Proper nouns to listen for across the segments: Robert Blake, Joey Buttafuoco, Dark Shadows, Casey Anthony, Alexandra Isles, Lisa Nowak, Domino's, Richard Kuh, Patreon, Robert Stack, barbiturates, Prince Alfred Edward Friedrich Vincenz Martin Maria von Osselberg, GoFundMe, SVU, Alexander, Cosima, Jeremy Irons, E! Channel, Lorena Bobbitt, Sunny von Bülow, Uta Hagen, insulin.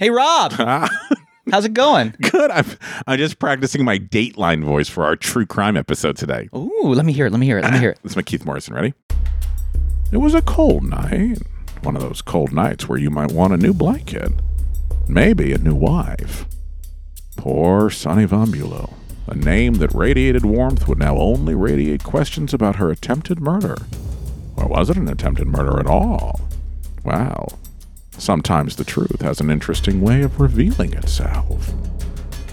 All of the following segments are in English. Hey, Rob. How's it going? Good. I'm just practicing my Dateline voice for our true crime episode today. Ooh, let me hear it. This is my Keith Morrison. Ready? It was a cold night. One of those cold nights where you might want a new blanket. Maybe a new wife. Poor Sunny von Bülow. A name that radiated warmth would now only radiate questions about her attempted murder. Or was it an attempted murder at all? Wow. Sometimes the truth has an interesting way of revealing itself.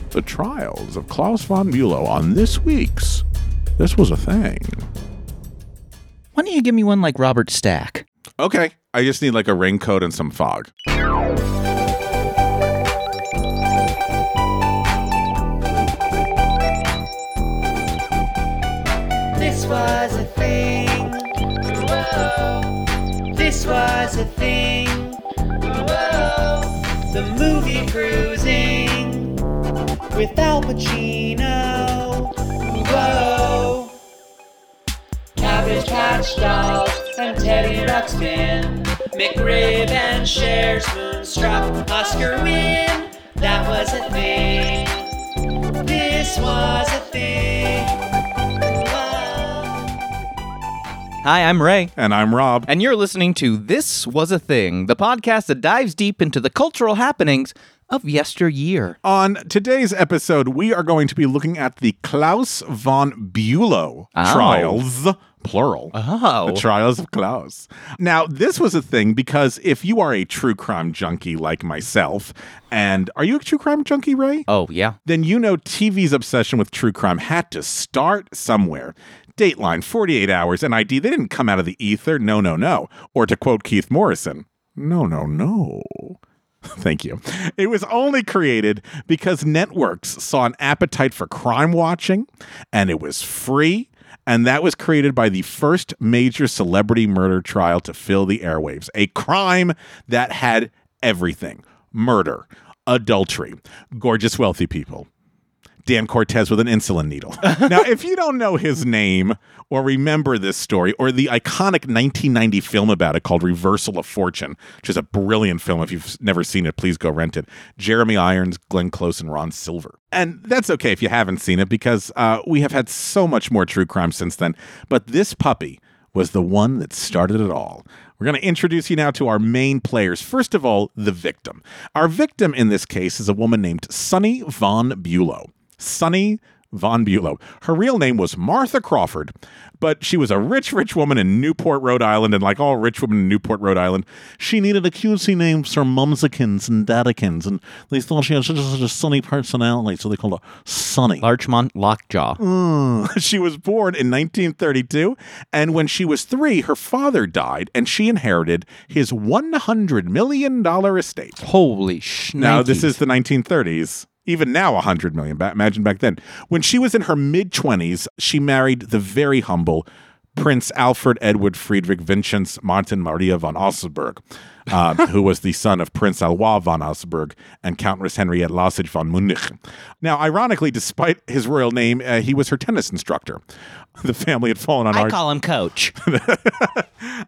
The trials of Klaus von Bülow on this week's This Was a Thing. Why don't you give me one like Robert Stack? Okay. I just need like a raincoat and some fog. This was a thing. Whoa. This was a thing. Whoa. The movie Cruising with Al Pacino. Whoa. Cabbage Patch Dolls and Teddy Ruxpin, McRib and Cher's Moonstruck Oscar win. That was a thing. This was a thing. Whoa. Hi, I'm Ray. And I'm Rob. And you're listening to This Was a Thing, the podcast that dives deep into the cultural happenings of yesteryear. On today's episode, we are going to be looking at the Klaus von Bülow trials. Plural. Oh. The trials of Klaus. Now, this was a thing because if you are a true crime junkie like myself, and are you a true crime junkie, Ray? Oh, yeah. Then you know TV's obsession with true crime had to start somewhere. Dateline, 48 Hours, and ID, they didn't come out of the ether. No, no, no. Or to quote Keith Morrison, no, no, no. Thank you. It was only created because networks saw an appetite for crime watching, and it was free. And that was created by the first major celebrity murder trial to fill the airwaves. A crime that had everything. Murder, adultery, gorgeous wealthy people. Dan Cortez with an insulin needle. Now, if you don't know his name or remember this story or the iconic 1990 film about it called Reversal of Fortune, which is a brilliant film. If you've never seen it, please go rent it. Jeremy Irons, Glenn Close, and Ron Silver. And that's okay if you haven't seen it because we have had so much more true crime since then. But this puppy was the one that started it all. We're going to introduce you now to our main players. First of all, the victim. Our victim in this case is a woman named Sunny von Bülow. Sunny von Bülow. Her real name was Martha Crawford, but she was a rich woman in Newport, Rhode Island, and like all rich women in Newport, Rhode Island, she needed a cutesy name for mumsikins and daddykins, and they thought she had such a sunny personality, so they called her Sunny. Larchmont Lockjaw. She was born in 1932, and when she was 3, her father died, and she inherited his $100 million estate. Holy shnikes. Now, this is the 1930s. Even now, $100 million. Imagine back then. When she was in her mid-20s, she married the very humble Prince Alfred Edward Friedrich Vincenz Martin Maria von Osselberg, who was the son of Prince Alwa von Ausberg and Countess Henriette Lossig von Munich. Now, ironically, despite his royal name, he was her tennis instructor. The family had fallen on I call him Coach.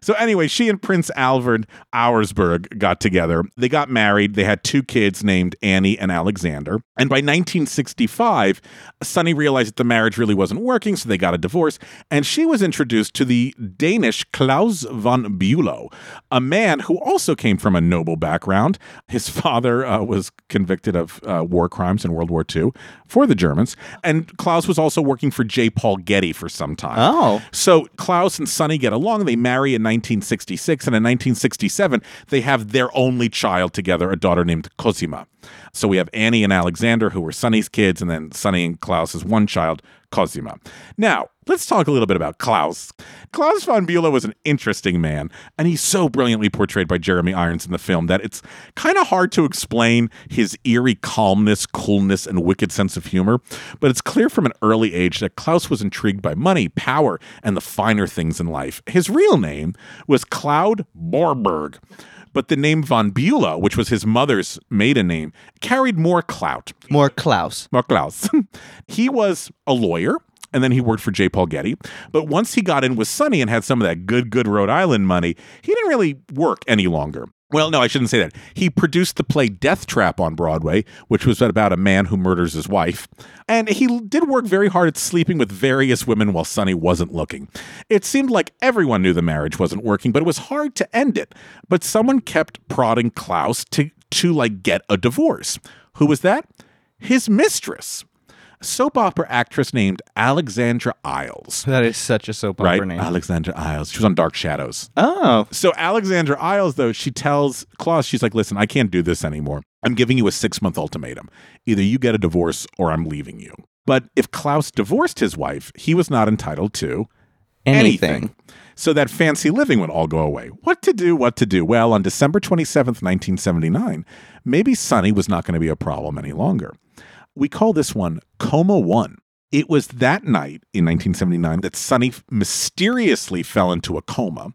So anyway, she and Prince Alfred Auersberg got together. They got married. They had 2 kids named Annie and Alexander. And by 1965, Sunny realized that the marriage really wasn't working, so they got a divorce. And she was introduced to the Danish Klaus von Bülow, a man who also came from a noble background. His father was convicted of war crimes in World War II for the Germans. And Klaus was also working for J. Paul Getty for some time. Oh. So Klaus and Sunny get along. They marry in 1966. And in 1967, they have their only child together, a daughter named Cosima. So we have Annie and Alexander, who were Sunny's kids, and then Sunny and Klaus's one child, Cosima. Now, let's talk a little bit about Klaus. Klaus von Bülow was an interesting man, and he's so brilliantly portrayed by Jeremy Irons in the film that it's kind of hard to explain his eerie calmness, coolness, and wicked sense of humor. But it's clear from an early age that Klaus was intrigued by money, power, and the finer things in life. His real name was Claus Borberg. But the name von Bülow, which was his mother's maiden name, carried more clout. More Klaus. He was a lawyer, and then he worked for J. Paul Getty. But once he got in with Sunny and had some of that good Rhode Island money, he didn't really work any longer. Well, no, I shouldn't say that. He produced the play Death Trap on Broadway, which was about a man who murders his wife. And he did work very hard at sleeping with various women while Sunny wasn't looking. It seemed like everyone knew the marriage wasn't working, but it was hard to end it. But someone kept prodding Klaus to get a divorce. Who was that? His mistress. Soap opera actress named Alexandra Isles. That is such a soap opera name. Alexandra Isles. She was on Dark Shadows. Oh. So Alexandra Isles, though, she tells Klaus, she's like, listen, I can't do this anymore. I'm giving you a 6-month ultimatum. Either you get a divorce or I'm leaving you. But if Klaus divorced his wife, he was not entitled to anything. So that fancy living would all go away. What to do? Well, on December 27th, 1979, maybe Sunny was not going to be a problem any longer. We call this one Coma 1. It was that night in 1979 that Sunny mysteriously fell into a coma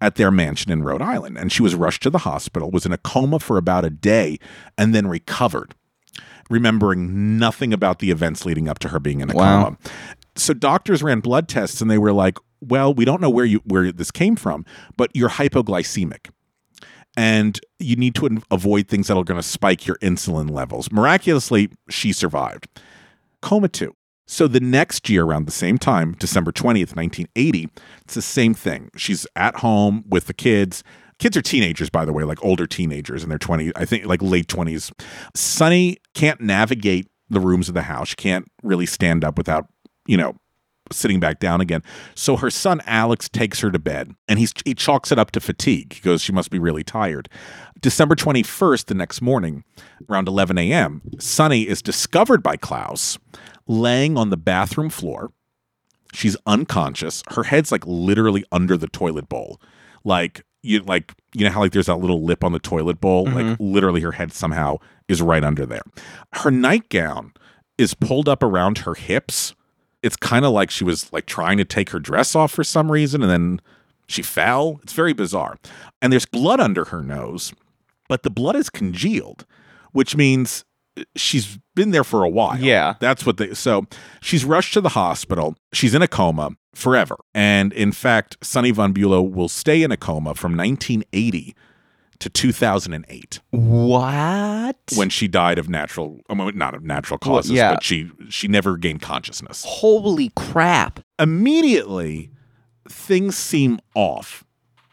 at their mansion in Rhode Island. And she was rushed to the hospital, was in a coma for about a day, and then recovered, remembering nothing about the events leading up to her being in a coma. So doctors ran blood tests, and they were like, well, we don't know where this came from, but you're hypoglycemic. And you need to avoid things that are going to spike your insulin levels. Miraculously, she survived. Coma 2. So the next year, around the same time, December 20th, 1980, it's the same thing. She's at home with the kids. Kids are teenagers, by the way, like older teenagers in their 20s, I think like late 20s. Sunny can't navigate the rooms of the house. She can't really stand up without, sitting back down again. So her son, Alex, takes her to bed, and he chalks it up to fatigue. He goes, she must be really tired. December 21st, the next morning, around 11 a.m., Sunny is discovered by Klaus laying on the bathroom floor. She's unconscious. Her head's like literally under the toilet bowl. You know how like there's that little lip on the toilet bowl? Mm-hmm. Like literally her head somehow is right under there. Her nightgown is pulled up around her hips. It's kind of like she was like trying to take her dress off for some reason, and then she fell. It's very bizarre. And there's blood under her nose, but the blood is congealed, which means she's been there for a while. Yeah. So she's rushed to the hospital. She's in a coma forever. And in fact, Sunny von Bülow will stay in a coma from 1980 to 2008. What? When she died of not of natural causes, but she never gained consciousness. Holy crap. Immediately, things seem off.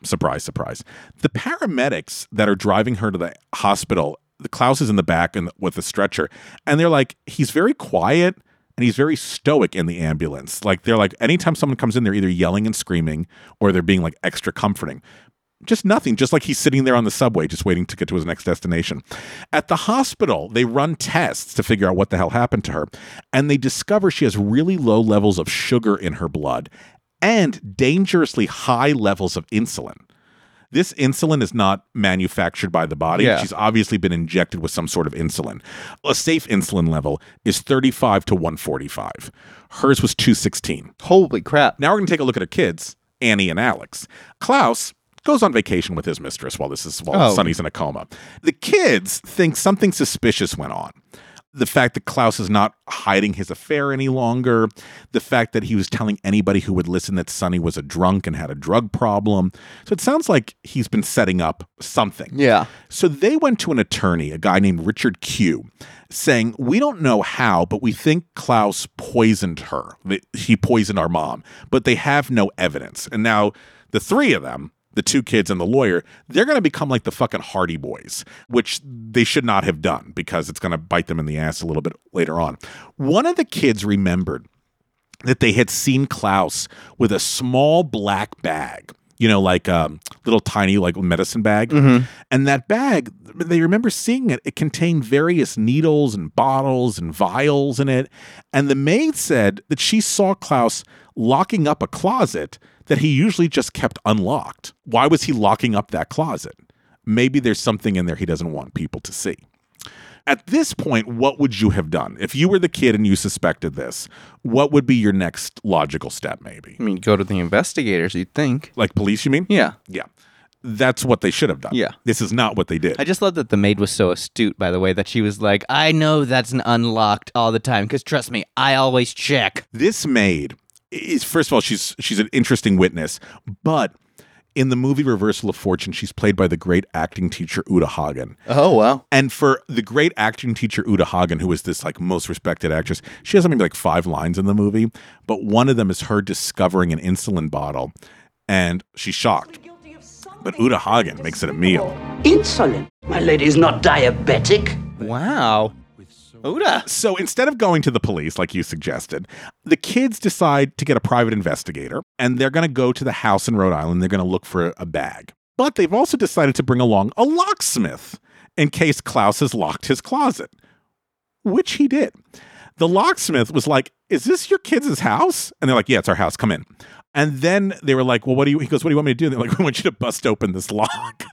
Surprise, surprise. The paramedics that are driving her to the hospital, the Klaus is in the back and with a stretcher, and they're like, he's very quiet and he's very stoic in the ambulance. Like they're like, anytime someone comes in, they're either yelling and screaming or they're being like extra comforting. Just nothing, just like he's sitting there on the subway just waiting to get to his next destination. At the hospital, they run tests to figure out what the hell happened to her, and they discover she has really low levels of sugar in her blood and dangerously high levels of insulin. This insulin is not manufactured by the body. Yeah. She's obviously been injected with some sort of insulin. A safe insulin level is 35 to 145. Hers was 216. Holy crap. Now we're going to take a look at her kids, Annie and Alex. Klaus goes on vacation with his mistress while Sunny's in a coma. The kids think something suspicious went on. The fact that Klaus is not hiding his affair any longer, the fact that he was telling anybody who would listen that Sunny was a drunk and had a drug problem. So it sounds like he's been setting up something. Yeah. So they went to an attorney, a guy named Richard Kuh, saying, we don't know how, but we think Klaus poisoned her. He poisoned our mom, but they have no evidence. And now the three of them, the two kids and the lawyer, they're going to become like the fucking Hardy Boys, which they should not have done because it's going to bite them in the ass a little bit later on. One of the kids remembered that they had seen Klaus with a small black bag, like a little tiny like medicine bag. Mm-hmm. And that bag, they remember seeing it contained various needles and bottles and vials in it. And the maid said that she saw Klaus locking up a closet that he usually just kept unlocked. Why was he locking up that closet? Maybe there's something in there he doesn't want people to see. At this point, what would you have done? If you were the kid and you suspected this, what would be your next logical step, maybe? I mean, go to the investigators, you'd think. Like police, you mean? Yeah. Yeah. That's what they should have done. Yeah. This is not what they did. I just love that the maid was so astute, by the way, that she was like, I know that's an unlocked all the time, because trust me, I always check. This maid, first of all, she's an interesting witness, but In the movie Reversal of Fortune, she's played by the great acting teacher Uta Hagen. Oh, wow. And for the great acting teacher Uta Hagen, who is this like most respected actress, she has something like 5 lines in the movie, but one of them is her discovering an insulin bottle, and she's shocked. But Uta Hagen makes it a meal. Insulin? My lady's not diabetic. Wow. Uta. So instead of going to the police, like you suggested, the kids decide to get a private investigator, and they're going to go to the house in Rhode Island. They're going to look for a bag. But they've also decided to bring along a locksmith in case Klaus has locked his closet, which he did. The locksmith was like, is this your kids' house? And they're like, yeah, it's our house. Come in. And then they were like, well, he goes, what do you want me to do? And they're like, we want you to bust open this lock.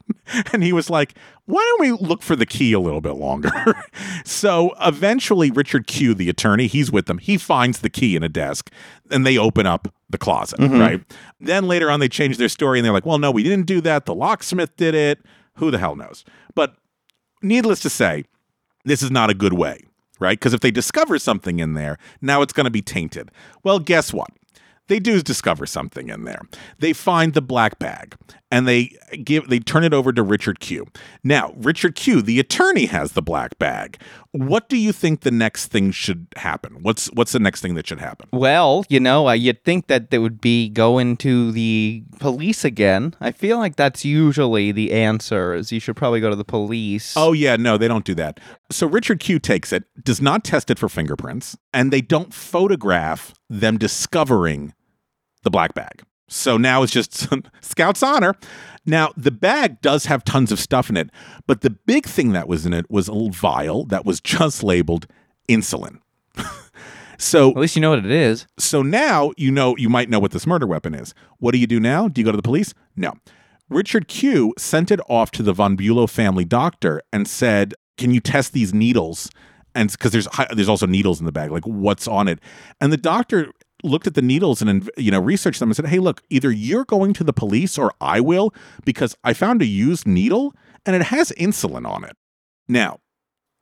And he was like, why don't we look for the key a little bit longer? So eventually Richard Kuh, the attorney, he's with them. He finds the key in a desk and they open up the closet, mm-hmm. right? Then later on, they change their story and they're like, well, no, we didn't do that. The locksmith did it. Who the hell knows? But needless to say, this is not a good way, right? Because if they discover something in there, now it's going to be tainted. Well, guess what? They do discover something in there. They find the black bag, and they turn it over to Richard Kuh. Now, Richard Kuh, the attorney, has the black bag. What do you think the next thing should happen? What's the next thing that should happen? Well, you'd think that they would be going to the police again. I feel like that's usually the answer, is you should probably go to the police. Oh, yeah, no, they don't do that. So Richard Kuh takes it, does not test it for fingerprints, and they don't photograph them discovering the black bag. So now it's just Scout's honor. Now, the bag does have tons of stuff in it, but the big thing that was in it was a little vial that was just labeled insulin. So at least you know what it is. So now you might know what this murder weapon is. What do you do now? Do you go to the police? No. Richard Kuh sent it off to the von Bülow family doctor and said, can you test these needles? And because there's also needles in the bag, like what's on it? And the doctor looked at the needles and researched them and said, hey, look, either you're going to the police or I will, because I found a used needle and it has insulin on it. Now,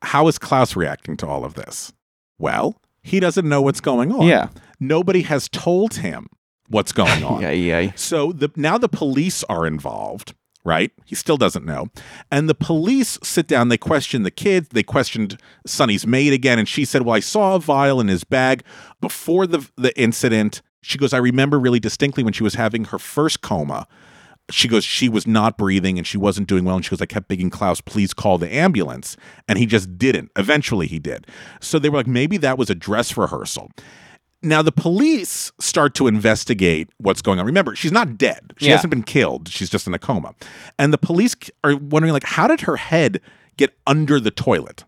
how is Klaus reacting to all of this? Well, he doesn't know what's going on. Yeah. Nobody has told him what's going on. Yeah. So now the police are involved, right? He still doesn't know. And the police sit down, they question the kids, they questioned Sonny's maid again, and she said, well, I saw a vial in his bag before the incident. She goes, I remember really distinctly when she was having her first coma. She goes, she was not breathing and she wasn't doing well. And she goes, I kept begging Klaus, please call the ambulance. And he just didn't. Eventually he did. So they were like, maybe that was a dress rehearsal. Now, the police start to investigate what's going on. Remember, she's not dead. She hasn't been killed. She's just in a coma. And the police are wondering, like, how did her head get under the toilet?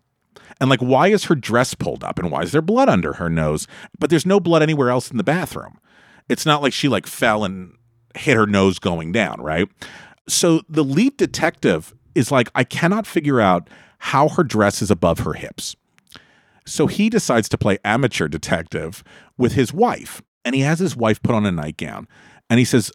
And, like, why is her dress pulled up? And why is there blood under her nose? But there's no blood anywhere else in the bathroom. It's not like she, like, fell and hit her nose going down, right? So the lead detective is like, I cannot figure out how her dress is above her hips. So he decides to play amateur detective with his wife. And he has his wife put on a nightgown. And he says,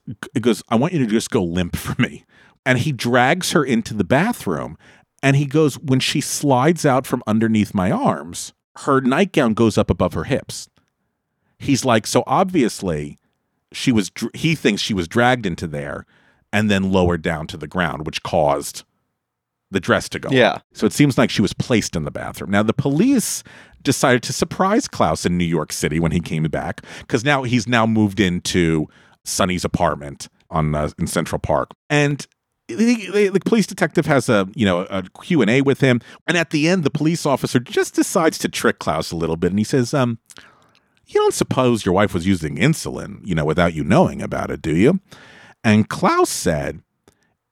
I want you to just go limp for me. And he drags her into the bathroom. And he goes, when she slides out from underneath my arms, her nightgown goes up above her hips. He's like, so obviously, he thinks she was dragged into there and then lowered down to the ground, which caused the dress to go. Yeah. So it seems like she was placed in the bathroom. Now, the police decided to surprise Klaus in New York City when he came back, because now he's moved into Sonny's apartment in Central Park. And the police detective has a Q&A with him. And at the end, the police officer just decides to trick Klaus a little bit. And he says, you don't suppose your wife was using insulin, without you knowing about it, do you? And Klaus said,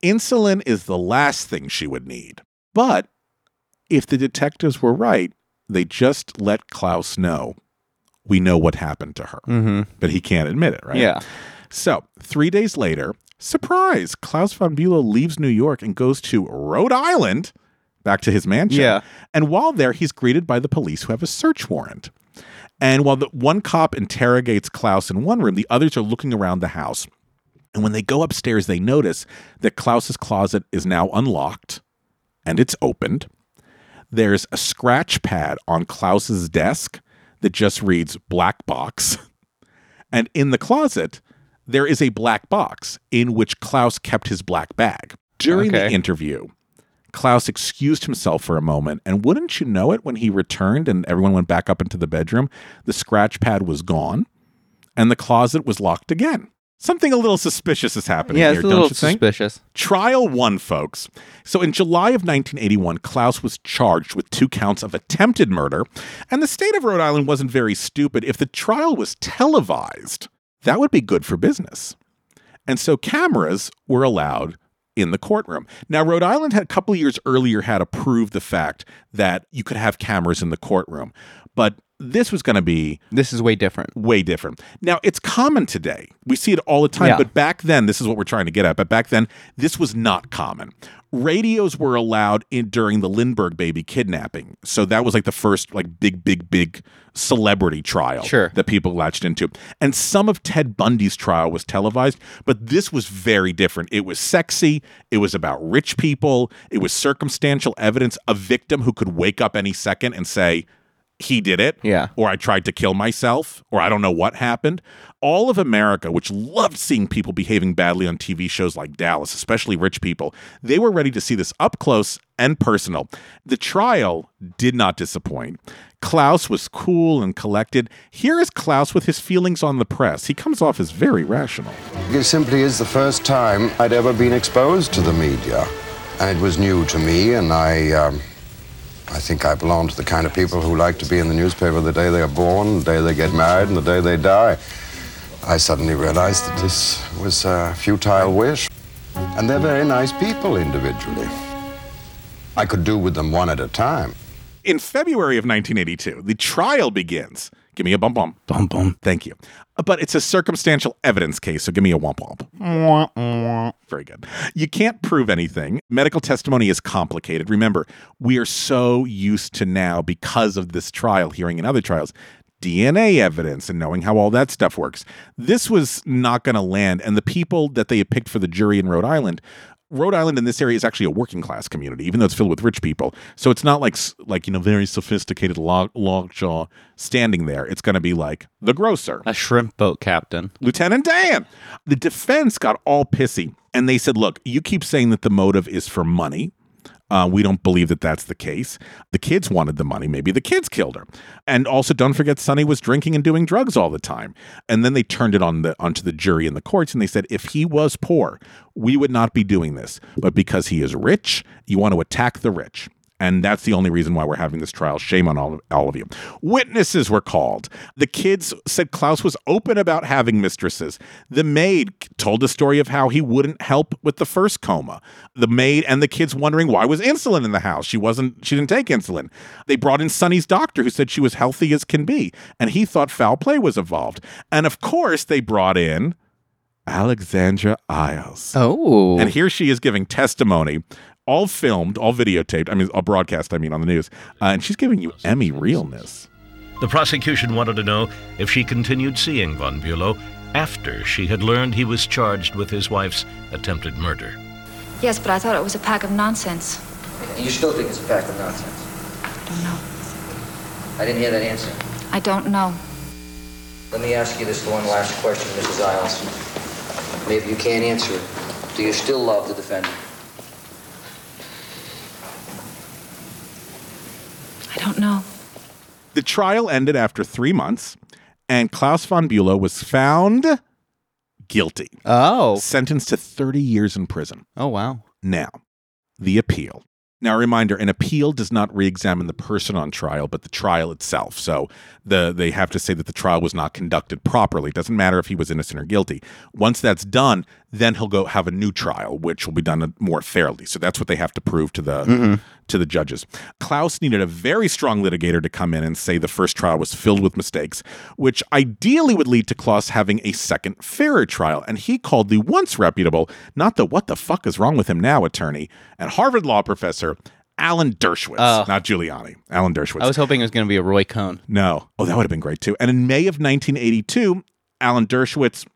insulin is the last thing she would need. But if the detectives were right, they just let Klaus know, we know what happened to her. Mm-hmm. But he can't admit it, right? Yeah. So 3 days later, surprise, Klaus von Bülow leaves New York and goes to Rhode Island, back to his mansion. Yeah. And while there, he's greeted by the police who have a search warrant. And while the one cop interrogates Klaus in one room, the others are looking around the house. And when they go upstairs, they notice that Klaus's closet is now unlocked and it's opened. There's a scratch pad on Klaus's desk that just reads black box. And in the closet, there is a black box in which Klaus kept his black bag. During the interview, Klaus excused himself for a moment, and wouldn't you know it, when he returned and everyone went back up into the bedroom, the scratch pad was gone, and the closet was locked again. Something a little suspicious is happening here, don't you think? Yeah, it's a little suspicious. Trial one, folks. So in July of 1981, Klaus was charged with 2 counts of attempted murder, and the state of Rhode Island wasn't very stupid. If the trial was televised, that would be good for business. And so cameras were allowed in the courtroom. Now, Rhode Island had a couple of years earlier had approved the fact that you could have cameras in the courtroom, but this was going to be... This is way different. Way different. Now, it's common today. We see it all the time. Yeah. But back then, this is what we're trying to get at. But back then, this was not common. Radios were allowed during the Lindbergh baby kidnapping. So that was like the first like big celebrity trial that people latched into. And some of Ted Bundy's trial was televised. But this was very different. It was sexy. It was about rich people. It was circumstantial evidence. A victim who could wake up any second and say... He did it, or I tried to kill myself, or I don't know what happened. All of America, which loved seeing people behaving badly on TV shows like Dallas, especially rich people, they were ready to see this up close and personal. The trial did not disappoint. Klaus was cool and collected. Here is Klaus with his feelings on the press. He comes off as very rational. It simply is the first time I'd ever been exposed to the media. And it was new to me, and I think I belong to the kind of people who like to be in the newspaper the day they are born, the day they get married, and the day they die. I suddenly realized that this was a futile wish. And they're very nice people individually. I could do with them one at a time. In February of 1982, the trial begins. Give me a bum bum. Bum bum. Thank you. But it's a circumstantial evidence case, so give me a womp womp. Very good. You can't prove anything. Medical testimony is complicated. Remember, we are so used to now, because of this trial hearing and other trials, DNA evidence and knowing how all that stuff works. This was not going to land, and the people that they had picked for the jury in Rhode Island in this area is actually a working-class community, even though it's filled with rich people. So it's not like you know, very sophisticated logjaw standing there. It's going to be like the grocer. A shrimp boat captain. Lieutenant Dan. The defense got all pissy, and they said, look, you keep saying that the motive is for money. We don't believe that that's the case. The kids wanted the money. Maybe the kids killed her. And also, don't forget, Sunny was drinking and doing drugs all the time. And then they turned it onto the jury and the courts, and they said, if he was poor, we would not be doing this. But because he is rich, you want to attack the rich. And that's the only reason why we're having this trial. Shame on all of you. Witnesses were called. The kids said Klaus was open about having mistresses. The maid told the story of how he wouldn't help with the first coma. The maid and the kids wondering why was insulin in the house. She didn't take insulin. They brought in Sunny's doctor who said she was healthy as can be. And he thought foul play was involved. And of course they brought in Alexandra Isles. Oh. And here she is giving testimony. All filmed, all videotaped, all broadcast, on the news. And she's giving you Emmy realness. The prosecution wanted to know if she continued seeing von Bülow after she had learned he was charged with his wife's attempted murder. Yes, but I thought it was a pack of nonsense. You still think it's a pack of nonsense? I don't know. I didn't hear that answer. I don't know. Let me ask you this one last question, Mrs. Isles. Maybe you can't answer it. Do you still love the defendant? I don't know. The trial ended after 3 months, and Klaus von Bülow was found guilty. Oh. Sentenced to 30 years in prison. Oh, wow. Now, the appeal. Now, a reminder, an appeal does not re-examine the person on trial, but the trial itself. So they have to say that the trial was not conducted properly. It doesn't matter if he was innocent or guilty. Once that's done, then he'll go have a new trial, which will be done more fairly. So that's what they have to prove to the judges. Klaus needed a very strong litigator to come in and say the first trial was filled with mistakes, which ideally would lead to Klaus having a second fairer trial. And he called the once reputable, not the what the fuck is wrong with him now attorney and Harvard law professor, Alan Dershowitz, not Giuliani. Alan Dershowitz. I was hoping it was going to be a Roy Cohn. No. Oh, that would have been great too. And in May of 1982, Alan Dershowitz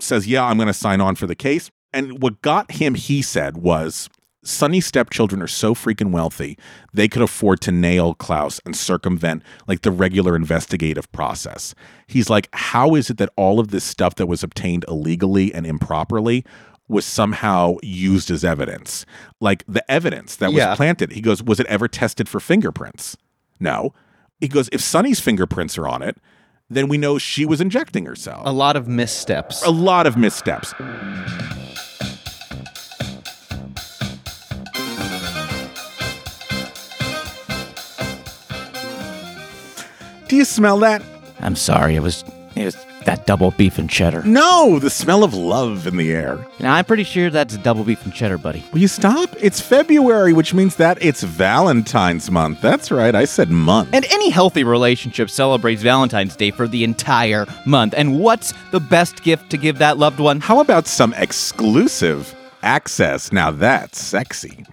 says, yeah, I'm going to sign on for the case. And what got him, he said, was Sunny's stepchildren are so freaking wealthy, they could afford to nail Klaus and circumvent like the regular investigative process. He's like, how is it that all of this stuff that was obtained illegally and improperly was somehow used as evidence? Like the evidence that was planted. He goes, was it ever tested for fingerprints? No. He goes, if Sunny's fingerprints are on it, then we know she was injecting herself. A lot of missteps. Do you smell that? I'm sorry. It was that double beef and cheddar. No, the smell of love in the air. Now, I'm pretty sure that's double beef and cheddar, buddy. Will you stop? It's February, which means that it's Valentine's month. That's right. I said month. And any healthy relationship celebrates Valentine's Day for the entire month. And what's the best gift to give that loved one? How about some exclusive access? Now that's sexy.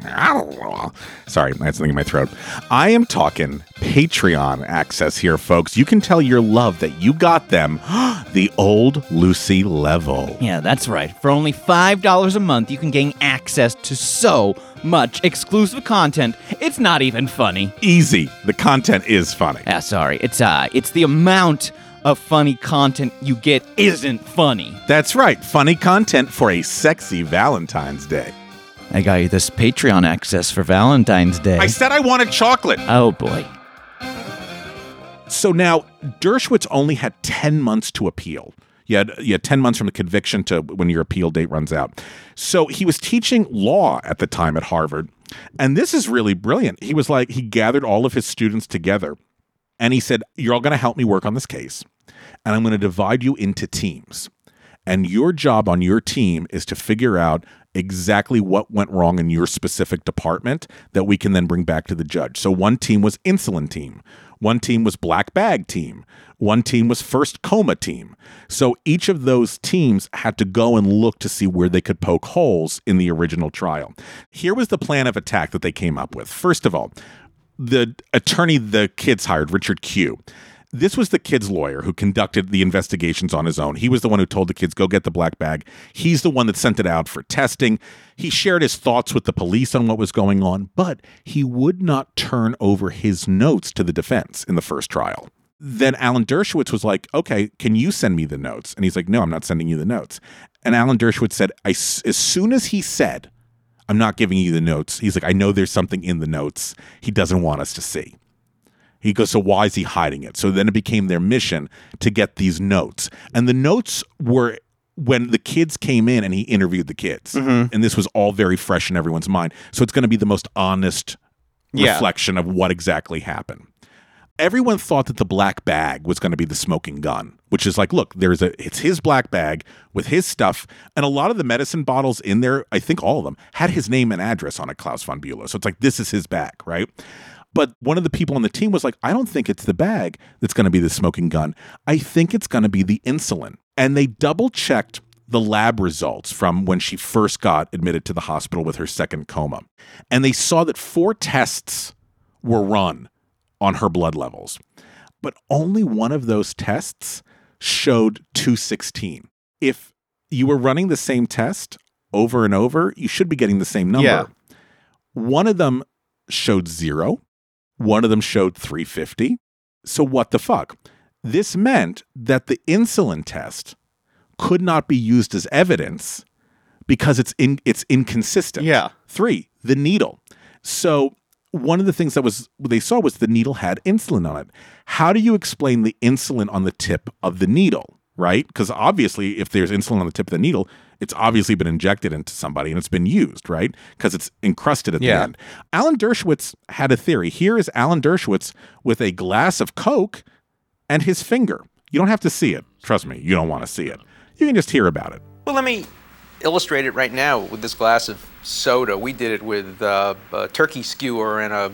Sorry, I had something in my throat. I am talking Patreon access here, folks. You can tell your love that you got them the old Lucy level. Yeah, that's right. For only $5 a month, you can gain access to so much exclusive content. It's not even funny. Easy. The content is funny. Ah, sorry. It's the amount of funny content you get isn't funny. That's right. Funny content for a sexy Valentine's Day. I got you this Patreon access for Valentine's Day. I said I wanted chocolate. Oh, boy. So now, Dershowitz only had 10 months to appeal. You had 10 months from the conviction to when your appeal date runs out. So he was teaching law at the time at Harvard. And this is really brilliant. He was like, he gathered all of his students together. And he said, you're all going to help me work on this case. And I'm going to divide you into teams. And your job on your team is to figure out exactly what went wrong in your specific department that we can then bring back to the judge. So one team was insulin team. One team was black bag team. One team was first coma team. So each of those teams had to go and look to see where they could poke holes in the original trial. Here was the plan of attack that they came up with. First of all, the attorney the kids hired, Richard Kuh, this was the kid's lawyer who conducted the investigations on his own. He was the one who told the kids, go get the black bag. He's the one that sent it out for testing. He shared his thoughts with the police on what was going on, but he would not turn over his notes to the defense in the first trial. Then Alan Dershowitz was like, okay, can you send me the notes? And he's like, no, I'm not sending you the notes. And Alan Dershowitz said, as soon as he said, I'm not giving you the notes. He's like, I know there's something in the notes he doesn't want us to see. He goes, so why is he hiding it? So then it became their mission to get these notes. And the notes were when the kids came in and he interviewed the kids. Mm-hmm. And this was all very fresh in everyone's mind. So it's going to be the most honest reflection of what exactly happened. Everyone thought that the black bag was going to be the smoking gun, which is like, look, it's his black bag with his stuff. And a lot of the medicine bottles in there, I think all of them, had his name and address on it, Klaus von Bülow. So it's like, this is his bag, right? But one of the people on the team was like, I don't think it's the bag that's going to be the smoking gun. I think it's going to be the insulin. And they double checked the lab results from when she first got admitted to the hospital with her second coma. And they saw that 4 tests were run on her blood levels. But only one of those tests showed 216. If you were running the same test over and over, you should be getting the same number. Yeah. One of them showed 0. One of them showed 350. So what the fuck? This meant that the insulin test could not be used as evidence because it's inconsistent. Yeah. 3, the needle. So one of the things that they saw was the needle had insulin on it. How do you explain the insulin on the tip of the needle, right? Because obviously, if there's insulin on the tip of the needle, it's obviously been injected into somebody and it's been used, right? Because it's encrusted at the end. Alan Dershowitz had a theory. Here is Alan Dershowitz with a glass of Coke and his finger. You don't have to see it. Trust me, you don't want to see it. You can just hear about it. Well, let me illustrate it right now with this glass of soda. We did it with a turkey skewer and a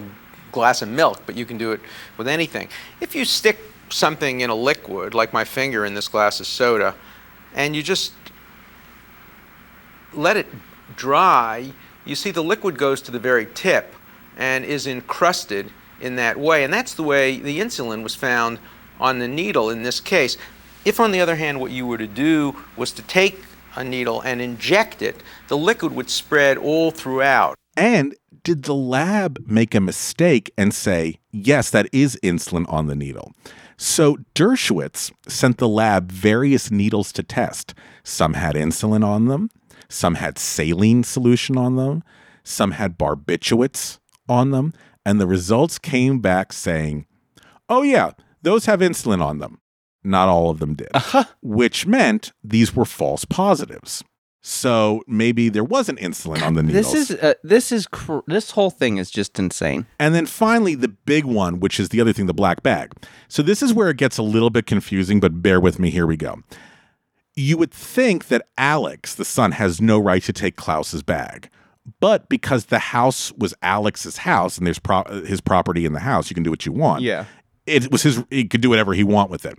glass of milk, but you can do it with anything. If you stick something in a liquid, like my finger in this glass of soda, and you just let it dry, you see the liquid goes to the very tip and is encrusted in that way. And that's the way the insulin was found on the needle in this case. If, on the other hand, what you were to do was to take a needle and inject it, the liquid would spread all throughout. And did the lab make a mistake and say, yes, that is insulin on the needle? So Dershowitz sent the lab various needles to test. Some had insulin on them. Some had saline solution on them. Some had barbiturates on them. And the results came back saying, oh, yeah, those have insulin on them. Not all of them did, which meant these were false positives. So maybe there wasn't insulin on the needles. This whole thing is just insane. And then finally, the big one, which is the other thing, the black bag. So this is where it gets a little bit confusing, but bear with me. Here we go. You would think that Alex, the son, has no right to take Klaus's bag. But because the house was Alex's house and there's his property in the house, you can do what you want. Yeah. It was his. He could do whatever he want with it.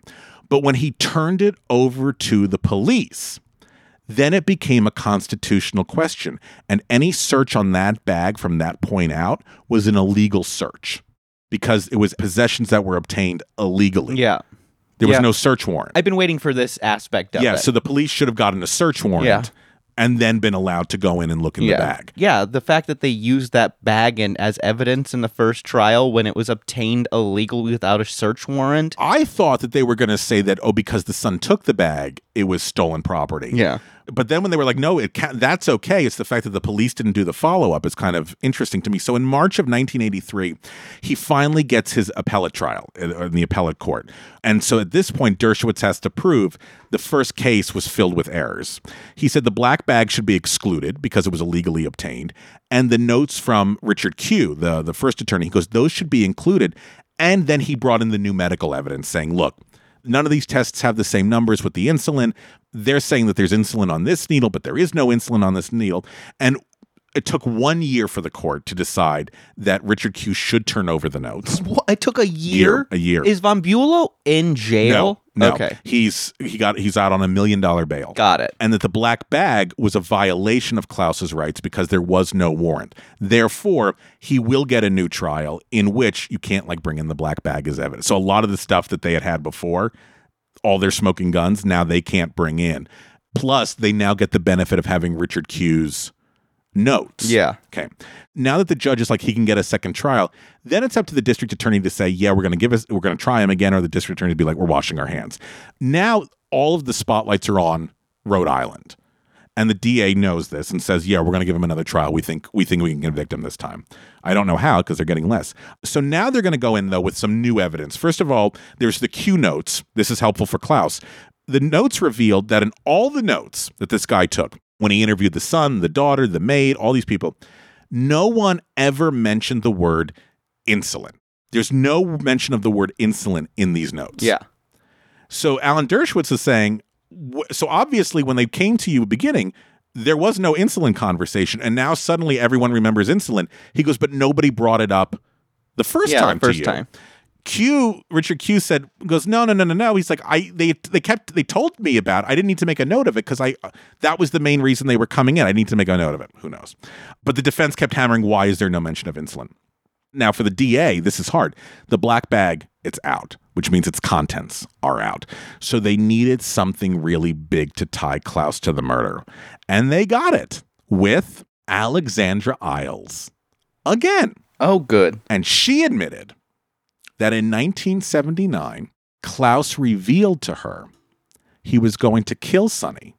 But when he turned it over to the police, then it became a constitutional question. And any search on that bag from that point out was an illegal search because it was possessions that were obtained illegally. Yeah. There was no search warrant. I've been waiting for this aspect of it. Yeah, so the police should have gotten a search warrant and then been allowed to go in and look in the bag. Yeah, the fact that they used that bag as evidence in the first trial when it was obtained illegally without a search warrant. I thought that they were going to say that, because the son took the bag, it was stolen property. Yeah. But then when they were like, no, that's okay. It's the fact that the police didn't do the follow-up. It's kind of interesting to me. So in March of 1983, he finally gets his appellate trial in the appellate court. And so at this point, Dershowitz has to prove the first case was filled with errors. He said the black bag should be excluded because it was illegally obtained. And the notes from Richard Kuh, the first attorney, he goes, those should be included. And then he brought in the new medical evidence saying, look, none of these tests have the same numbers with the insulin. They're saying that there's insulin on this needle, but there is no insulin on this needle. And it took 1 year for the court to decide that Richard Kuh should turn over the notes. What? It took a year? A year. Is von Bülow in jail? No. Okay. He's out on a $1 million bail. Got it. And that the black bag was a violation of Klaus's rights because there was no warrant. Therefore, he will get a new trial in which you can't bring in the black bag as evidence. So a lot of the stuff that they had before, all their smoking guns, now they can't bring in. Plus, they now get the benefit of having Richard Kuh's notes. Yeah. Okay. Now that the judge is he can get a second trial, then it's up to the district attorney to say, yeah, we're going to try him again, or the district attorney to be like, we're washing our hands. Now all of the spotlights are on Rhode Island, and the DA knows this and says, yeah, we're going to give him another trial. We think we can convict him this time. I don't know how, because they're getting less. So now they're going to go in though with some new evidence. First of all, there's the Kuh notes. This is helpful for Klaus. The notes revealed that in all the notes that this guy took, when he interviewed the son, the daughter, the maid, all these people, no one ever mentioned the word insulin. There's no mention of the word insulin in these notes. Yeah. So Alan Dershowitz is saying, so obviously when they came to you at the beginning, there was no insulin conversation, and now suddenly everyone remembers insulin. He goes, but nobody brought it up the first time to you. Yeah, first time. Richard Kuh said, goes, no. He's like, they told me about it. I didn't need to make a note of it because that was the main reason they were coming in. I need to make a note of it. Who knows? But the defense kept hammering, why is there no mention of insulin? Now for the DA, this is hard. The black bag, it's out, which means its contents are out. So they needed something really big to tie Klaus to the murder. And they got it with Alexandra Isles again. Oh, good. And she admitted that in 1979, Klaus revealed to her he was going to kill Sunny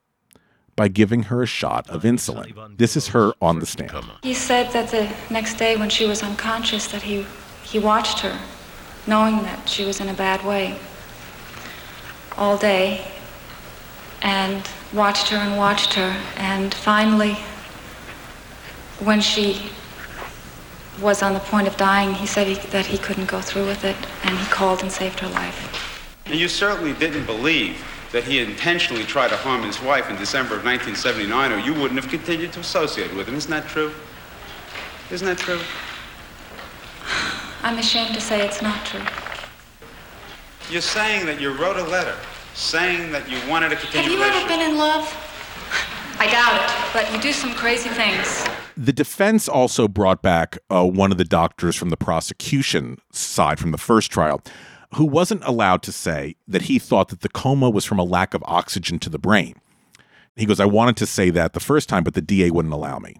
by giving her a shot of insulin. This is her on the stand. He said that the next day when she was unconscious that he watched her, knowing that she was in a bad way all day, and watched her. And finally, when she was on the point of dying, he said that he couldn't go through with it, and he called and saved her life. And you certainly didn't believe that he intentionally tried to harm his wife in December of 1979, or you wouldn't have continued to associate with him. Isn't that true? I'm ashamed to say it's not true. You're saying that you wrote a letter saying that you wanted to continue. Have you ever been in love? I doubt it, but you do some crazy things. The defense also brought back one of the doctors from the prosecution side from the first trial, who wasn't allowed to say that he thought that the coma was from a lack of oxygen to the brain. He goes, I wanted to say that the first time, but the DA wouldn't allow me.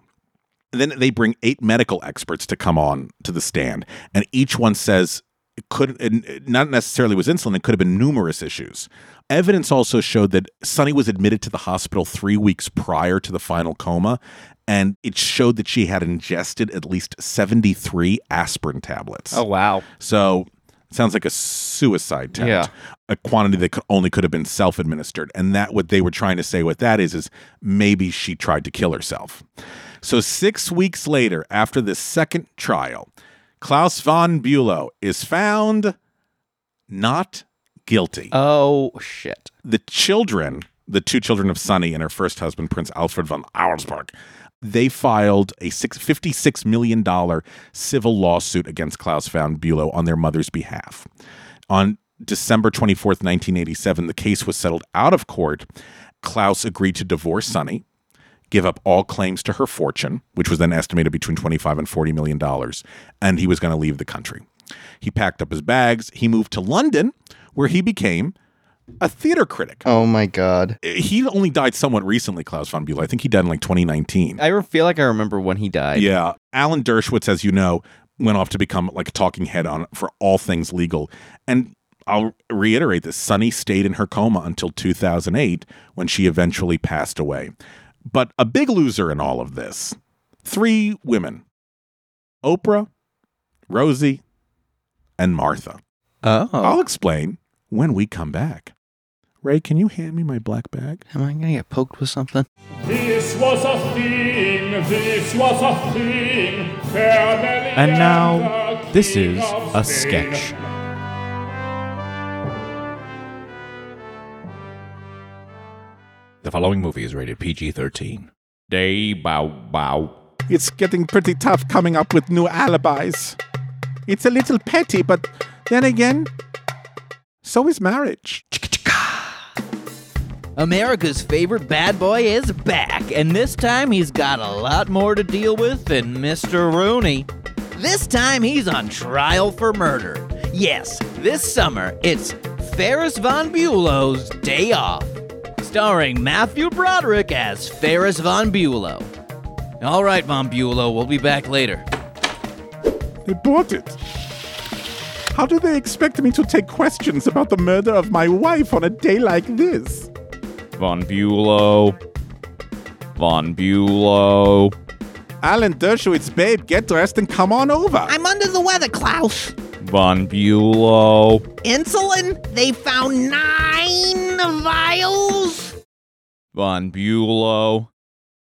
And then they bring 8 medical experts to come on to the stand, and each one says it not necessarily was insulin. It could have been numerous issues. Evidence also showed that Sunny was admitted to the hospital 3 weeks prior to the final coma, and it showed that she had ingested at least 73 aspirin tablets. Oh, wow. So it sounds like a suicide test, a quantity that could have been self-administered. And that what they were trying to say with that is maybe she tried to kill herself. So 6 weeks later, after the second trial, Klaus von Bülow is found not guilty. Oh, shit. The two children of Sunny and her first husband, Prince Alfred von Ausberg, they filed a $56 million civil lawsuit against Klaus von Bülow on their mother's behalf. On December 24th, 1987, the case was settled out of court. Klaus agreed to divorce Sunny, give up all claims to her fortune, which was then estimated between $25 and $40 million, and he was going to leave the country. He packed up his bags. He moved to London, where he became a theater critic. Oh, my God. He only died somewhat recently, Klaus von Bülow. I think he died in, 2019. I feel like I remember when he died. Yeah. Alan Dershowitz, as you know, went off to become, a talking head for all things legal. And I'll reiterate this. Sunny stayed in her coma until 2008, when she eventually passed away. But a big loser in all of this, 3 women, Oprah, Rosie, and Martha. Oh. I'll explain when we come back. Ray, can you hand me my black bag? Am I going to get poked with something? This was a thing, this was a thing. And now, this is a sketch. The following movie is rated PG-13. Day bow bow. It's getting pretty tough coming up with new alibis. It's a little petty, but then again, so is marriage. America's favorite bad boy is back, and this time he's got a lot more to deal with than Mr. Rooney. This time he's on trial for murder. Yes, this summer it's Ferris von Bulow's Day Off, starring Matthew Broderick as Ferris von Bülow. All right, von Bülow, we'll be back later. They bought it. How do they expect me to take questions about the murder of my wife on a day like this? Von Bülow. Von Bülow. Alan Dershowitz, babe, get dressed and come on over. I'm under the weather, Klaus. Von Bülow. Insulin? They found 9 vials? Von Bülow.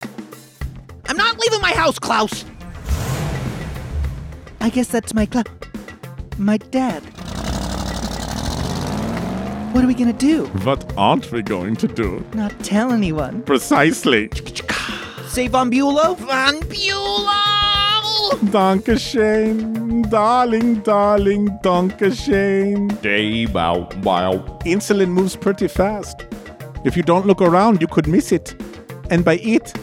I'm not leaving my house, Klaus. I guess that's my dad. What are we going to do? What aren't we going to do? Not tell anyone. Precisely. Say Von Bülow? Von Bülow! Dankeschön, darling, Dankeschön. Day bow bow. Insulin moves pretty fast. If you don't look around, you could miss it. And by it,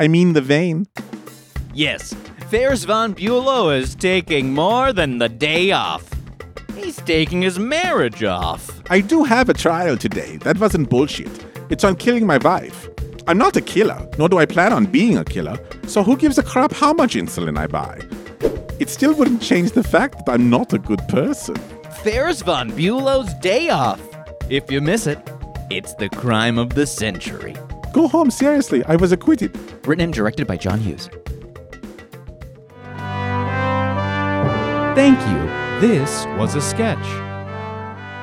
I mean the vein. Yes, Ferris von Bülow is taking more than the day off. He's taking his marriage off. I do have a trial today. That wasn't bullshit. It's on killing my wife. I'm not a killer, nor do I plan on being a killer, so who gives a crap how much insulin I buy? It still wouldn't change the fact that I'm not a good person. Ferris von Bülow's Day Off. If you miss it, it's the crime of the century. Go home, seriously, I was acquitted. Written and directed by John Hughes. Thank you. This was a sketch.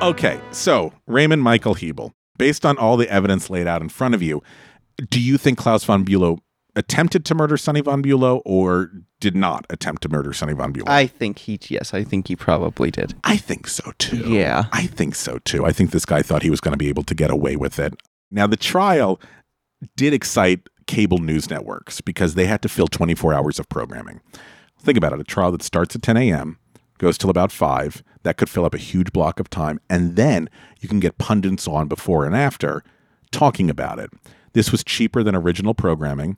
Okay, so, Raymond Michael Hebel, based on all the evidence laid out in front of you, do you think Klaus von Bülow attempted to murder Sunny von Bülow or did not attempt to murder Sunny von Bülow? I think he probably did. I think so, too. Yeah. I think so, too. I think this guy thought he was going to be able to get away with it. Now, the trial did excite cable news networks because they had to fill 24 hours of programming. Think about it. A trial that starts at 10 a.m., goes till about 5. That could fill up a huge block of time. And then you can get pundits on before and after talking about it. This was cheaper than original programming,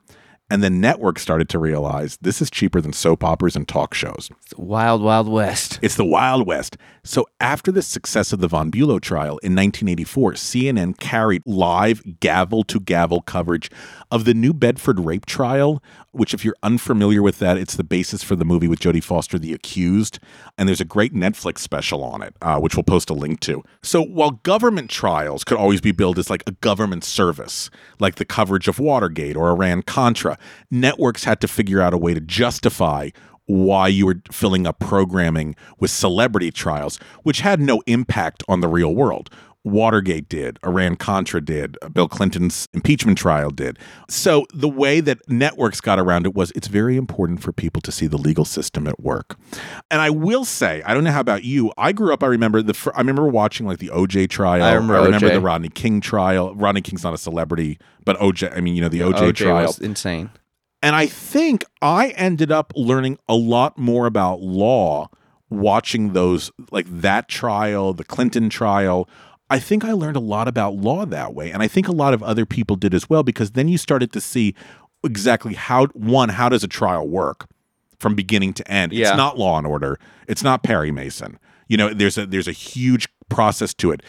And the network started to realize this is cheaper than soap operas and talk shows. It's the wild, wild west. It's the wild west. So after the success of the von Bülow trial in 1984, CNN carried live gavel-to-gavel coverage of the New Bedford rape trial, which if you're unfamiliar with that, it's the basis for the movie with Jodie Foster, The Accused. And there's a great Netflix special on it, which we'll post a link to. So while government trials could always be billed as like a government service, like the coverage of Watergate or Iran-Contra, networks had to figure out a way to justify why you were filling up programming with celebrity trials, which had no impact on the real world. Watergate did, Iran-Contra did, Bill Clinton's impeachment trial did. So the way that networks got around it was it's very important for people to see the legal system at work. And I will say, I don't know how about you, I grew up, I remember watching like the OJ trial. I remember the Rodney King trial. Rodney King's not a celebrity, but OJ, the OJ trial was insane. And I think I ended up learning a lot more about law watching those, like that trial, the Clinton trial. I think I learned a lot about law that way, and I think a lot of other people did as well, because then you started to see exactly how does a trial work from beginning to end. Yeah. It's not Law and Order. It's not Perry Mason. There's a huge process to it.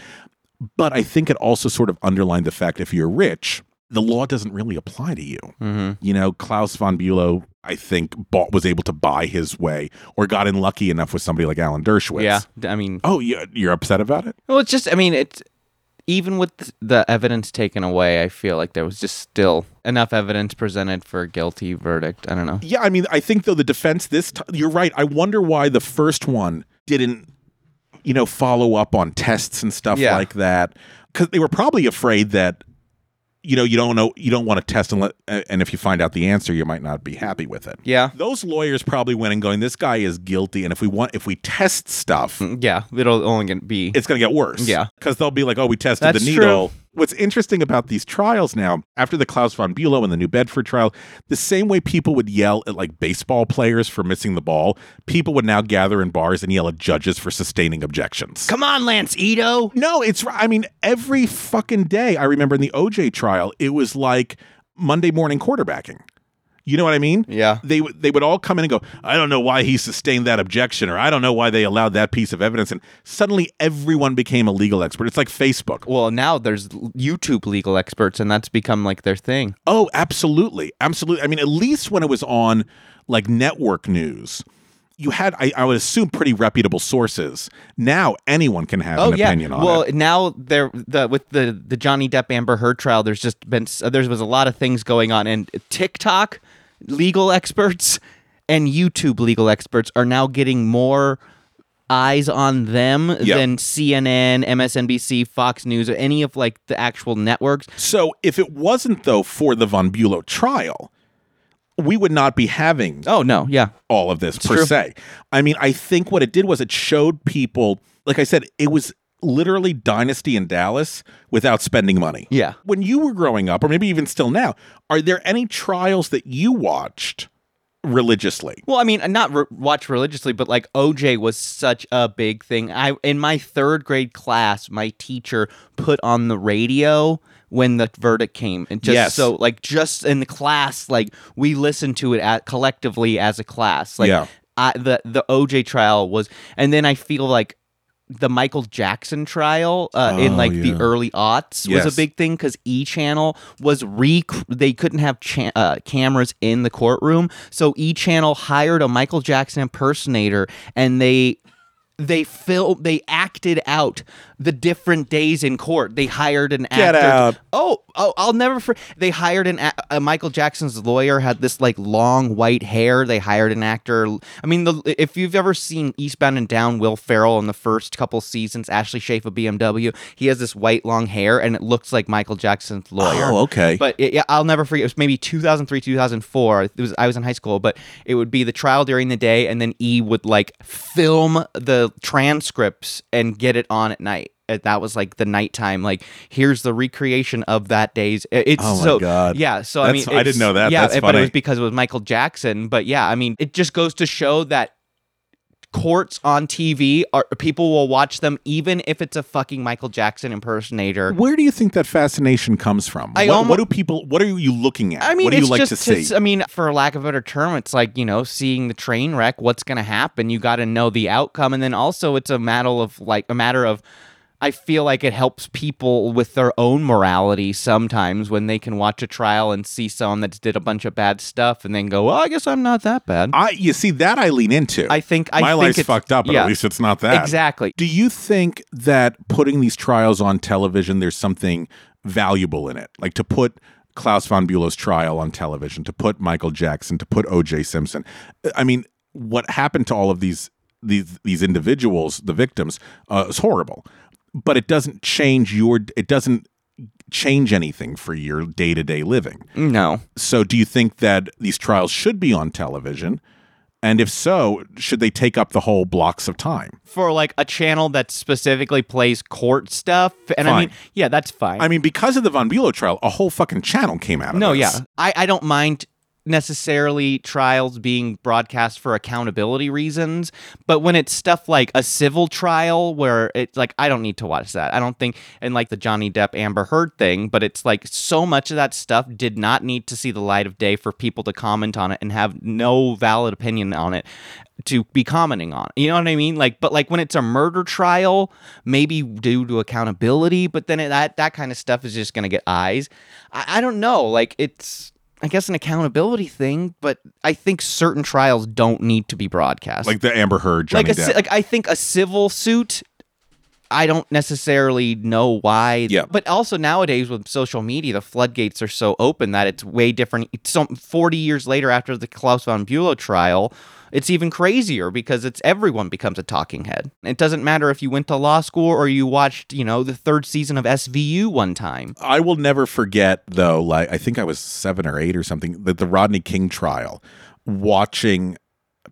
But I think it also sort of underlined the fact if you're rich, the law doesn't really apply to you. Mm-hmm. Klaus von Bülow, I think, was able to buy his way or got in lucky enough with somebody like Alan Dershowitz. Yeah, Oh, you're upset about it? Well, it's just, it's even with the evidence taken away, I feel like there was just still enough evidence presented for a guilty verdict. I don't know. Yeah, I think, though, the defense this time, you're right. I wonder why the first one didn't, follow up on tests and stuff like that. Because they were probably afraid that, you don't want to test and if you find out the answer, you might not be happy with it. Yeah. Those lawyers probably went and going, this guy is guilty, and if we test stuff. Yeah, it'll only be. It's going to get worse. Yeah. Because they'll be like, oh, we tested the needle. True. What's interesting about these trials now, after the Klaus von Bülow and the New Bedford trial, the same way people would yell at like baseball players for missing the ball, people would now gather in bars and yell at judges for sustaining objections. Come on, Lance Ito. No, it's every fucking day. I remember in the OJ trial, it was like Monday morning quarterbacking. You know what I mean? Yeah. They would all come in and go, I don't know why he sustained that objection, or I don't know why they allowed that piece of evidence. And suddenly everyone became a legal expert. It's like Facebook. Well, now there's YouTube legal experts, and that's become like their thing. Oh, absolutely. Absolutely. At least when it was on like network news, you had, I would assume, pretty reputable sources. Now anyone can have an opinion on it. Well, now with the Johnny Depp Amber Heard trial, there's just been there was a lot of things going on, and TikTok legal experts and YouTube legal experts are now getting more eyes on them than CNN, MSNBC, Fox News, or any of like the actual networks. So if it wasn't though for the von Bülow trial, we would not be having all of this se. I think what it did was it showed people, like I said, it was literally dynasty in Dallas without spending money. Yeah. When you were growing up, or maybe even still now, are there any trials that you watched religiously? Well, not watch religiously, but like OJ was such a big thing. In my third grade class, my teacher put on the radio when the verdict came, and just so like just in the class, like we listened to it collectively as a class. Like the OJ trial was, and then I feel like the Michael Jackson trial the early aughts was a big thing because E! Channel was they couldn't have cameras in the courtroom, so E! Channel hired a Michael Jackson impersonator, and they acted out the different days in court. They hired an actor. Get out. Oh, I'll never forget. They hired Michael Jackson's lawyer had this like long white hair. They hired an actor. If you've ever seen Eastbound and Down, Will Ferrell in the first couple seasons, Ashley Schaefer BMW, he has this white long hair and it looks like Michael Jackson's lawyer. Oh, okay. But I'll never forget. It was maybe 2003, 2004. I was in high school, but it would be the trial during the day, and then E! Would like film the transcripts and get it on at night. That was like the nighttime, like here's the recreation of that day's. It's God. Yeah. So I didn't know that. Yeah, that's funny. But it was because it was Michael Jackson. But it just goes to show that courts on TV, are people will watch them even if it's a fucking Michael Jackson impersonator. Where do you think that fascination comes from? What do people, what are you looking at? I mean, what do you like to see? I mean, for lack of a better term, it's like, you know, seeing the train wreck, what's going to happen. You got to know the outcome. And then also it's a matter of I feel like it helps people with their own morality sometimes when they can watch a trial and see someone that did a bunch of bad stuff and then go, well, I guess I'm not that bad. You see, that I lean into. I think my life's fucked up, but yeah, at least it's not that. Exactly. Do you think that putting these trials on television, there's something valuable in it? Like to put Klaus von Bülow's trial on television, to put Michael Jackson, to put O.J. Simpson. I mean, what happened to all of these individuals, the victims, is horrible. But it doesn't change anything for your day-to-day living. No. So do you think that these trials should be on television? And if so, should they take up the whole blocks of time? For like a channel that specifically plays court stuff? And fine. I mean, yeah, that's fine. I mean, because of the von Bülow trial, a whole fucking channel came out of this. Yeah. I don't mind necessarily trials being broadcast for accountability reasons, but when it's stuff like a civil trial where it's like, I don't need to watch that. I don't think, and like the Johnny Depp Amber Heard thing, but it's like so much of that stuff did not need to see the light of day for people to comment on it and have no valid opinion on it to be commenting on. You know what I mean? Like, but like when it's a murder trial, maybe due to accountability, but then that kind of stuff is just going to get eyes. I don't know. Like it's, I guess, an accountability thing, but I think certain trials don't need to be broadcast. Like the Amber Heard, Johnny Depp. I think a civil suit, I don't necessarily know why. Yeah. But also nowadays with social media, the floodgates are so open that it's way different. It's 40 years later after the Klaus von Bülow trial, it's even crazier because it's everyone becomes a talking head. It doesn't matter if you went to law school or you watched, you know, the third season of SVU one time. I will never forget, though, like I think I was 7 or 8 or something, that the Rodney King trial, watching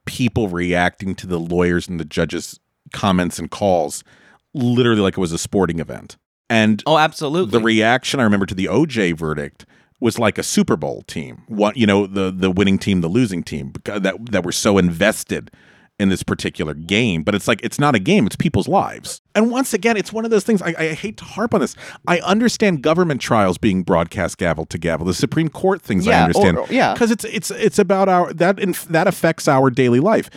people reacting to the lawyers and the judges' comments and calls literally like it was a sporting event. And oh, absolutely. The reaction I remember to the OJ verdict was like a Super Bowl team. What, you know, the winning team, the losing team, that were so invested in this particular game. But it's like, it's not a game, it's people's lives. And once again, it's one of those things, I hate to harp on this. I understand government trials being broadcast gavel to gavel, the Supreme Court things, yeah, I understand. Because it's about that affects our daily life.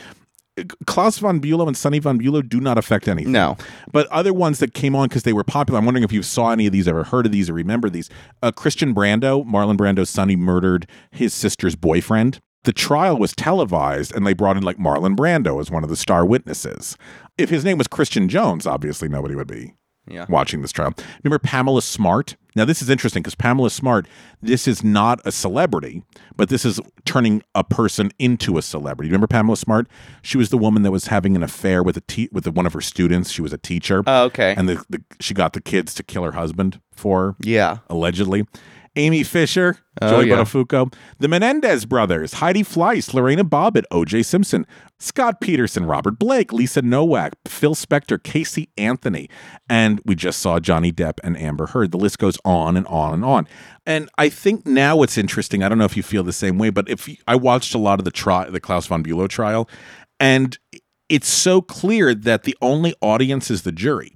Klaus von Bülow and Sunny von Bülow do not affect anything. No. But other ones that came on because they were popular, I'm wondering if you saw any of these, ever heard of these, or remember these. Christian Brando, Marlon Brando's son, he murdered his sister's boyfriend. The trial was televised, and they brought in like Marlon Brando as one of the star witnesses. If his name was Christian Jones, obviously nobody would be watching this trial. Remember Pamela Smart? Now, this is interesting because Pamela Smart, this is not a celebrity, but this is turning a person into a celebrity. Remember Pamela Smart? She was the woman that was having an affair with one of her students. She was a teacher. Oh, okay. And she got the kids to kill her husband for her, allegedly. Amy Fisher, Joey Buttafuoco, the Menendez brothers, Heidi Fleiss, Lorena Bobbitt, O.J. Simpson, Scott Peterson, Robert Blake, Lisa Nowak, Phil Spector, Casey Anthony, and we just saw Johnny Depp and Amber Heard. The list goes on and on and on. And I think now it's interesting, I don't know if you feel the same way, but I watched a lot of the Klaus von Bülow trial, and it's so clear that the only audience is the jury.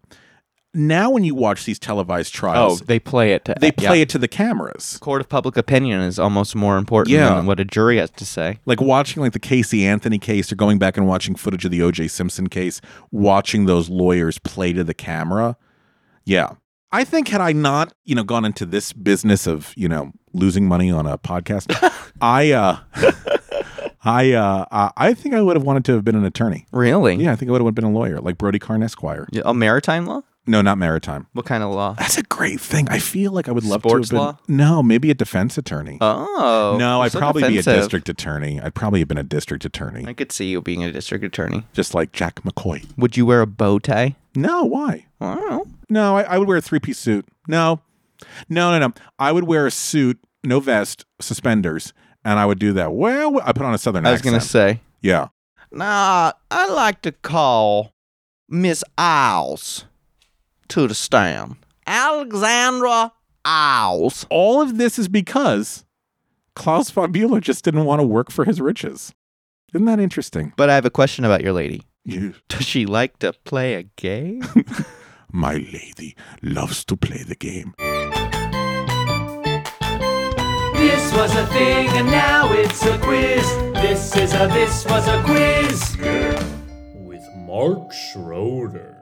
Now when you watch these televised trials, they play it to the cameras. Court of public opinion is almost more important than what a jury has to say. Like watching like the Casey Anthony case, or going back and watching footage of the O.J. Simpson case, watching those lawyers play to the camera. Yeah. I think had I not, gone into this business of, losing money on a podcast, I think I would have wanted to have been an attorney. Really? Yeah, I think I would have been a lawyer, like Brody Karn Esquire. Yeah, maritime law? No, not maritime. What kind of law? That's a great thing. I feel like I would love to have been... Sports law? No, maybe a defense attorney. Oh. No, I'd probably be a district attorney. I'd probably have been a district attorney. I could see you being a district attorney. Just like Jack McCoy. Would you wear a bow tie? No, why? I don't know. No, I would wear a three-piece suit. No. I would wear a suit, no vest, suspenders, and I would do that. Well, I put on a southern accent. I was going to say. Yeah. Nah, I'd like to call Miss Isles to the stand. Alexandra Isles. All of this is because Klaus von Bülow just didn't want to work for his riches. Isn't that interesting? But I have a question about your lady. Yes. Does she like to play a game? My lady loves to play the game. This was a thing and now it's a quiz. This was a quiz. With Mark Schroeder.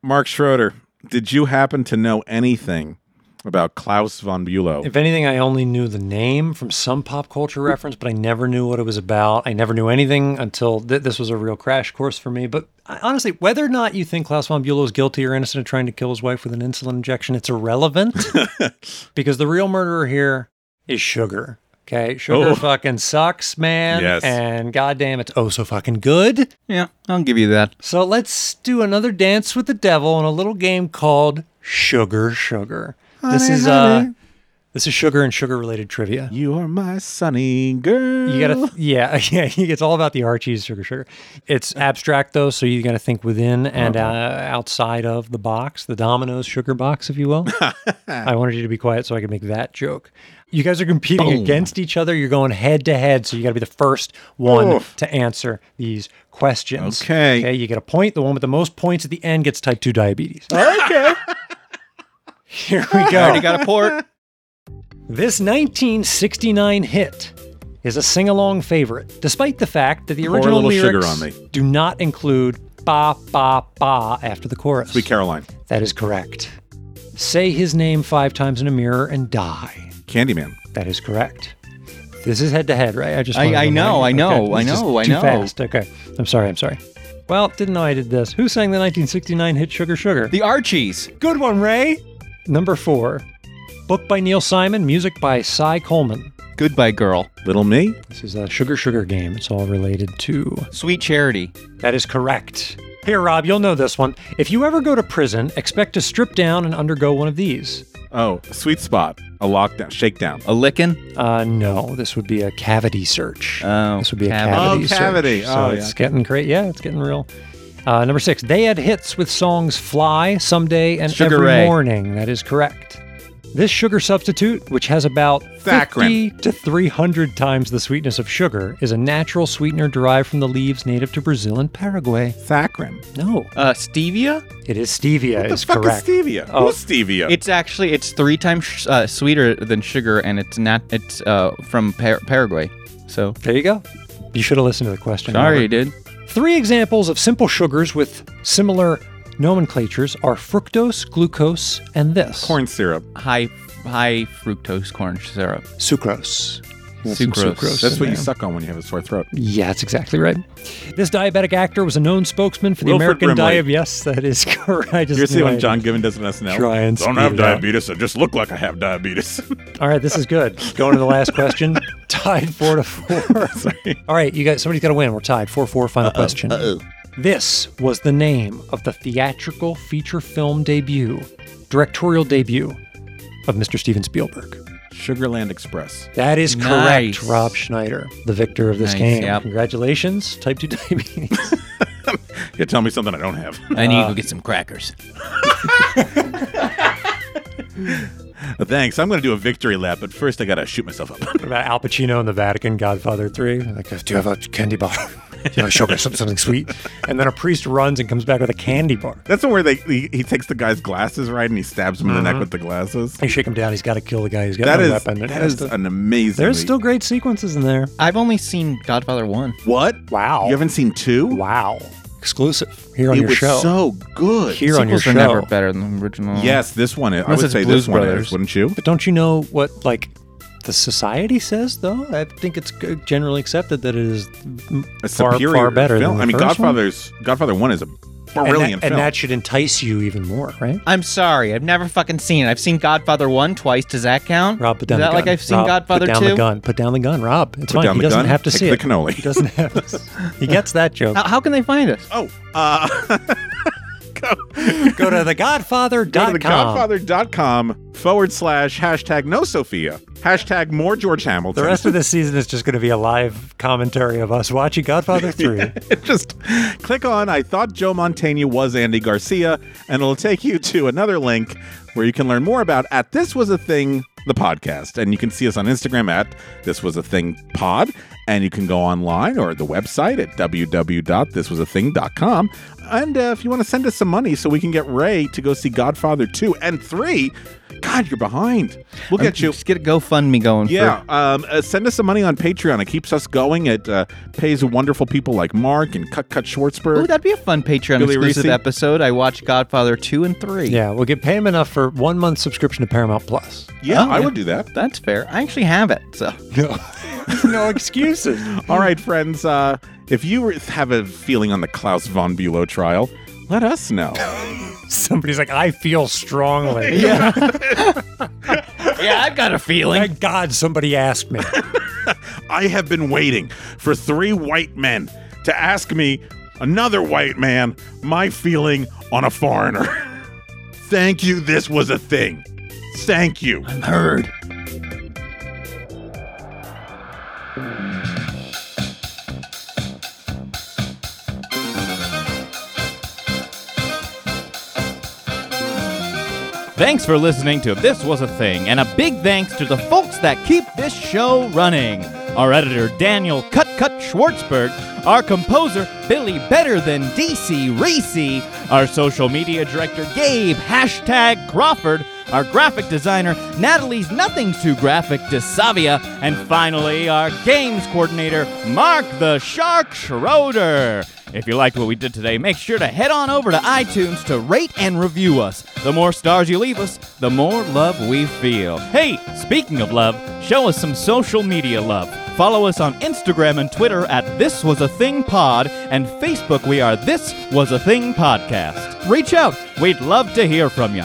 Mark Schroeder, did you happen to know anything about Klaus von Bülow? If anything, I only knew the name from some pop culture reference, but I never knew what it was about. I never knew anything until this was a real crash course for me. But honestly, whether or not you think Klaus von Bülow is guilty or innocent of trying to kill his wife with an insulin injection, it's irrelevant because the real murderer here is Sugar. Okay, Sugar fucking sucks, man. Yes. And goddamn, it's oh so fucking good. Yeah, I'll give you that. So let's do another dance with the devil in a little game called Sugar, Sugar. This is Sugar and Sugar-related trivia. You are my sunny girl. You gotta, it's all about the Archies, Sugar, Sugar. It's abstract though, so you gotta think within and outside of the box, the Domino's sugar box, if you will. I wanted you to be quiet so I could make that joke. You guys are competing against each other. You're going head to head, so you got to be the first one to answer these questions. Okay, you get a point. The one with the most points at the end gets type 2 diabetes. Okay. Here we go. I already got a port. This 1969 hit is a sing-along favorite, despite the fact that the original lyrics do not include ba, ba, ba after the chorus. Sweet Caroline. That is correct. Say his name 5 times in a mirror and die. Candyman. That is correct. This is head-to-head, right? I know. Fast. Okay. I'm sorry. Well, didn't know I did this. Who sang the 1969 hit Sugar, Sugar? The Archies. Good one, Ray. Number 4. Book by Neil Simon, music by Cy Coleman. Goodbye, Girl. Little Me. This is a Sugar, Sugar game. It's all related to Sweet Charity. That is correct. Here, Rob, you'll know this one. If you ever go to prison, expect to strip down and undergo one of these. Oh, a sweet spot, a lockdown, shakedown. A lickin'? No, this would be a cavity search. This would be a cavity search. So it's getting great. Yeah, it's getting real. Number 6, they had hits with songs Fly, Someday, and Sugar Every Ray. Morning. That is correct. This sugar substitute, which has about Saccharin. 50 to 300 times the sweetness of sugar, is a natural sweetener derived from the leaves native to Brazil and Paraguay. Saccharin. No. Stevia? It is stevia. What the fuck is stevia? Oh. Who's stevia? It's actually, it's 3 times sweeter than sugar, and it's from Paraguay. So there you go. You should have listened to the question. Sorry, dude. 3 examples of simple sugars with similar nomenclatures are fructose, glucose, and this. Corn syrup. High fructose corn syrup. Sucrose. That's what you suck on when you have a sore throat. Yeah, that's exactly right. This diabetic actor was a known spokesman for the Wilfred American diet. Yes, that is correct. You're seeing when John Given does an SNL. Don't have diabetes. I just look like I have diabetes. All right, this is good. Going to the last question. Tied 4-4. Sorry. All right, you guys. Somebody's got to win. We're tied 4-4. Final question. This was the name of the theatrical feature film directorial debut of Mr. Steven Spielberg. Sugarland Express. That is correct, Rob Schneider, the victor of this game. Yep. Congratulations, type 2 diabetes. You're telling me something I don't have. I need to go get some crackers. Thanks. I'm going to do a victory lap, but first I got to shoot myself up. What about Al Pacino and the Vatican, Godfather 3? Like, do you have a candy bar? You know, sugar, something sweet. And then a priest runs and comes back with a candy bar. That's the one where he takes the guy's glasses, right? And he stabs him in the neck with the glasses. They shake him down. He's got to kill the guy. He's got a weapon. That is an amazing. There's still great sequences in there. I've only seen Godfather 1. What? Wow. You haven't seen 2? Wow. Exclusive here on your show. It was so good. Here on your show. Sequels are never better than the original. Yes, this one is. I would say this one is, wouldn't you? But don't you know what, like, the society says, though? I think it's generally accepted that it is a superior, far better film. I mean, Godfather 1 is a brilliant film. And that should entice you even more, right? I'm sorry. I've never fucking seen it. I've seen Godfather 1 twice. Does that count? Rob, put down the gun. Is that like I've seen Godfather 2? Put down the gun, Rob. It's fine. He doesn't have to see it. Take the cannoli. He doesn't have to. He gets that joke. How can they find us? Go to thegodfather.com. Go to thegodfather.com / hashtag no Sophia. Hashtag more George Hamilton. The rest of this season is just going to be a live commentary of us watching Godfather 3. Yeah, just click on I Thought Joe Mantegna Was Andy Garcia, and it'll take you to another link where you can learn more about At This Was a Thing the podcast. And you can see us on Instagram at This Was a Thing Pod. And you can go online or the website at www.thiswasathing.com. And if you want to send us some money so we can get Ray to go see Godfather 2 and 3, God, you're behind. We'll get you. Just get a GoFundMe going. Yeah. Send us some money on Patreon. It keeps us going. It pays wonderful people like Mark and Cut Schwartzberg. Oh, that'd be a fun Patreon exclusive episode. I watched Godfather 2 and 3. Yeah, we'll get pay him enough for 1 month subscription to Paramount Plus. Yeah, I would do that. That's fair. I actually have it. So no excuses. All right, friends. If you have a feeling on the Klaus von Bülow trial, let us know. Somebody's like, I feel strongly. Yeah, yeah, I've got a feeling. Thank God somebody asked me. I have been waiting for 3 white men to ask me, another white man, my feeling on a foreigner. Thank you, This Was a Thing. Thank you. I'm heard. Thanks for listening to This Was a Thing, and a big thanks to the folks that keep this show running. Our editor, Daniel Cut Schwartzberg. Our composer, Billy Better Than DC Reese. Our social media director, Gabe #Crawford. Our graphic designer, Natalie's Nothing Too Graphic DeSavia. And finally, our games coordinator, Mark the Shark Schroeder. If you liked what we did today, make sure to head on over to iTunes to rate and review us. The more stars you leave us, the more love we feel. Hey, speaking of love, show us some social media love. Follow us on Instagram and Twitter at This Was a Thing Pod, and Facebook we are This Was a Thing Podcast. Reach out. We'd love to hear from you.